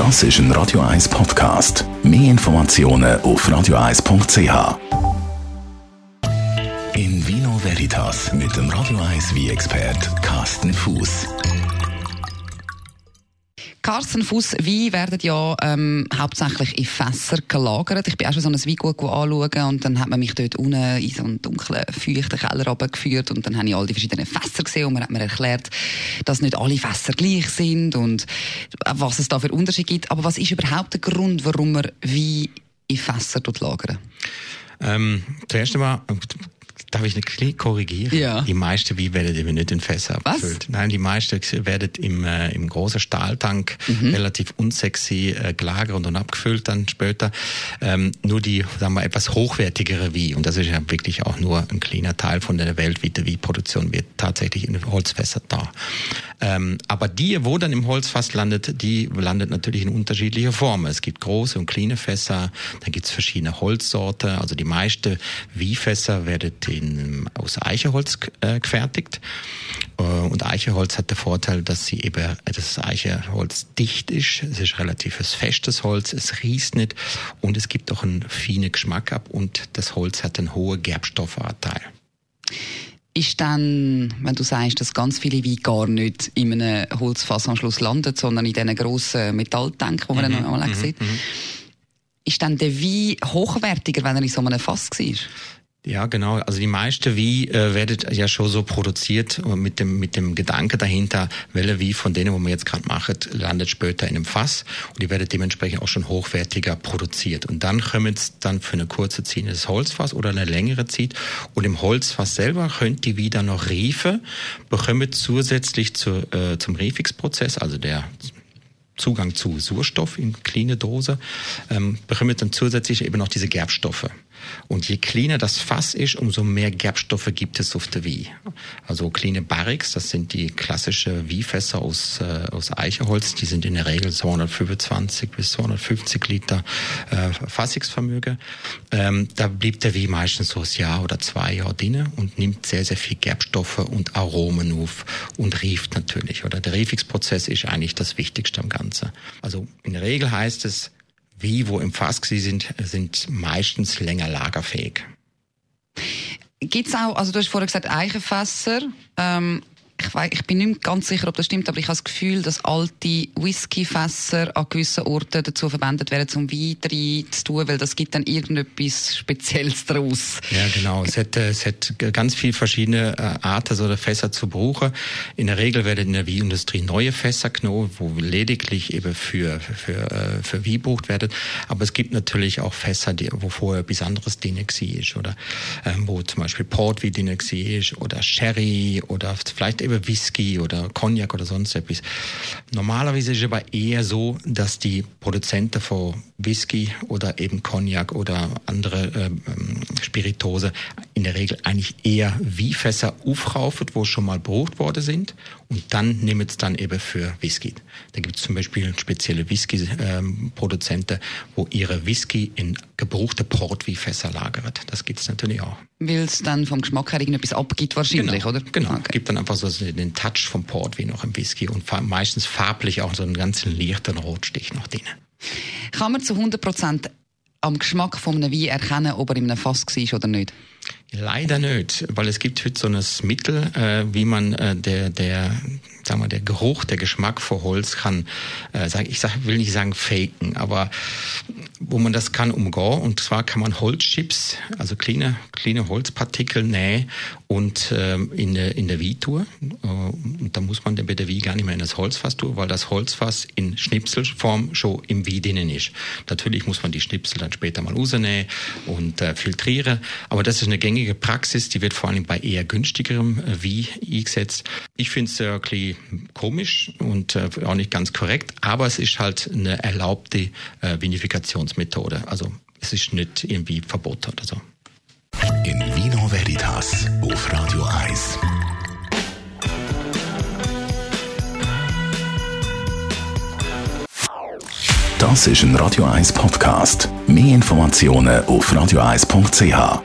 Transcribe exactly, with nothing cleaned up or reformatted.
Das ist ein Radio eins Podcast. Mehr Informationen auf radio eis punkt c h. In Vino Veritas mit dem Radio eins Wein-Expert Carsten Fuß. Carsten Fuß, Wein werden ja ähm, hauptsächlich in Fässer gelagert. Ich bin auch schon so ein Weingut anschauen und dann hat man mich dort unten in so einen dunklen, feuchten Keller runtergeführt und dann habe ich all die verschiedenen Fässer gesehen und man hat mir erklärt, dass nicht alle Fässer gleich sind und was es da für Unterschiede gibt. Aber was ist überhaupt der Grund, warum man Wein in Fässer lagert? Ähm, zuerst einmal... Darf ich nicht korrigieren? Ja. Die meisten Weine werden eben nicht in Fässer abgefüllt. Nein, die meisten werden im, äh, im grossen Stahltank mhm. relativ unsexy äh, gelagert und dann abgefüllt dann später. Ähm, nur die, sagen wir, etwas hochwertigere Weine, und das ist ja wirklich auch nur ein kleiner Teil von der weltweiten Weinproduktion, wird tatsächlich in Holzfässer da. Ähm, aber die, wo dann im Holzfass landet, die landet natürlich in unterschiedlicher Form. Es gibt große und kleine Fässer, dann gibt es verschiedene Holzsorten. Also die meisten Weinfässer werden In, aus Eichenholz äh, gefertigt. Äh, und Eichenholz hat den Vorteil, dass sie eben, das Eichenholz dicht ist. Es ist relativ festes Holz, es riecht nicht und es gibt auch einen feinen Geschmack ab und das Holz hat einen hohen Gerbstoffanteil. Ist dann, wenn du sagst, dass ganz viele Weine gar nicht in einem Holzfass am Schluss landen, sondern in diesen grossen Metalltank, die man mhm, dann mal sieht, mhm. ist dann der Wein hochwertiger, wenn er in so einem Fass war? Ja, genau. Also die meisten Weine äh, werden ja schon so produziert mit dem mit dem Gedanke dahinter, welche Weine von denen, wo wir jetzt gerade machen, landet später in einem Fass und die werden dementsprechend auch schon hochwertiger produziert. Und dann können es dann für eine kurze Zeit ins Holzfass oder eine längere Zeit und im Holzfass selber können die Weine dann noch reifen, bekommen zusätzlich zu, äh, zum Reifungsprozess, also der Zugang zu Sauerstoff in kleine Dose, ähm, bekommen dann zusätzlich eben noch diese Gerbstoffe. Und je kleiner das Fass ist, umso mehr Gerbstoffe gibt es auf der Wein. Also kleine Barriques, das sind die klassischen Weinfässer aus, äh, aus Eichenholz, die sind in der Regel zweihundertfünfundzwanzig bis zweihundertfünfzig Liter äh, Fassungsvermögen. Ähm, da bleibt der Wein meistens so ein Jahr oder zwei Jahre drin und nimmt sehr, sehr viel Gerbstoffe und Aromen auf und rieft natürlich. Oder der Riefungsprozess ist eigentlich das Wichtigste am Ganzen. Also in der Regel heißt es, wie, wo im Fass sie sind, sind meistens länger lagerfähig. Gibt's auch, also du hast vorher gesagt, Eichenfässer. Ähm, ich, weiss, ich bin nicht ganz sicher, ob das stimmt, aber ich habe das Gefühl, dass alte Whiskyfässer an gewissen Orten dazu verwendet werden, um Wein rein zu tun, weil das gibt dann irgendetwas Spezielles daraus. Ja, genau. Es hat, es hat ganz viele verschiedene Arten, so Fässer zu brauchen. In der Regel werden in der Weinindustrie neue Fässer genommen, wo lediglich eben für, für, für Wein gebraucht werden. Aber es gibt natürlich auch Fässer, die, wo vorher etwas anderes drin war, oder ähm, wo zum Beispiel Portwein drin war, oder Sherry, oder vielleicht eben Whisky oder Cognac oder sonst etwas. Normalerweise ist es aber eher so, dass die Produzenten von Whisky oder eben Cognac oder andere ähm, Spirituose in der Regel eigentlich eher Weinfässer aufkaufen, wo schon mal gebraucht worden sind und dann nehmen es dann eben für Whisky. Da gibt es zum Beispiel spezielle Whisky-Produzenten, wo ihre Whisky in gebrauchte Portweinfässer lagern. Das gibt es natürlich auch. Weil es dann vom Geschmack her irgendetwas abgibt wahrscheinlich, genau, oder? Genau, okay. Gibt dann einfach so den Touch vom Portwein noch im Whisky und meistens farblich auch so einen ganz leichten Rotstich noch drin. Kann man zu hundert Prozent am Geschmack von einem Wein erkennen, ob er in einem Fass war oder nicht? Leider nicht, weil es gibt heute so ein Mittel, äh, wie man äh, der, der, sagen wir, der Geruch, der Geschmack von Holz kann, äh, sag, ich sag, will nicht sagen faken, aber wo man das kann umgehen, und zwar kann man Holzchips, also kleine, kleine Holzpartikel nähen und ähm, in, de, in der Wein tun. Äh, und da muss man bei der Wein gar nicht mehr in das Holzfass tun, weil das Holzfass in Schnipselform schon im Wein drinnen ist. Natürlich muss man die Schnipsel dann später mal rausnehmen und äh, filtrieren, aber das ist eine gängige Praxis, die wird vor allem bei eher günstigerem Wein eingesetzt. Ich finde es äh, ein bisschen komisch und äh, auch nicht ganz korrekt, aber es ist halt eine erlaubte äh, Vinifikationsmethode. Also es ist nicht irgendwie verboten oder so. In Vino Veritas auf Radio eins. Das ist ein Radio eins Podcast. Mehr Informationen auf radio eis punkt c h.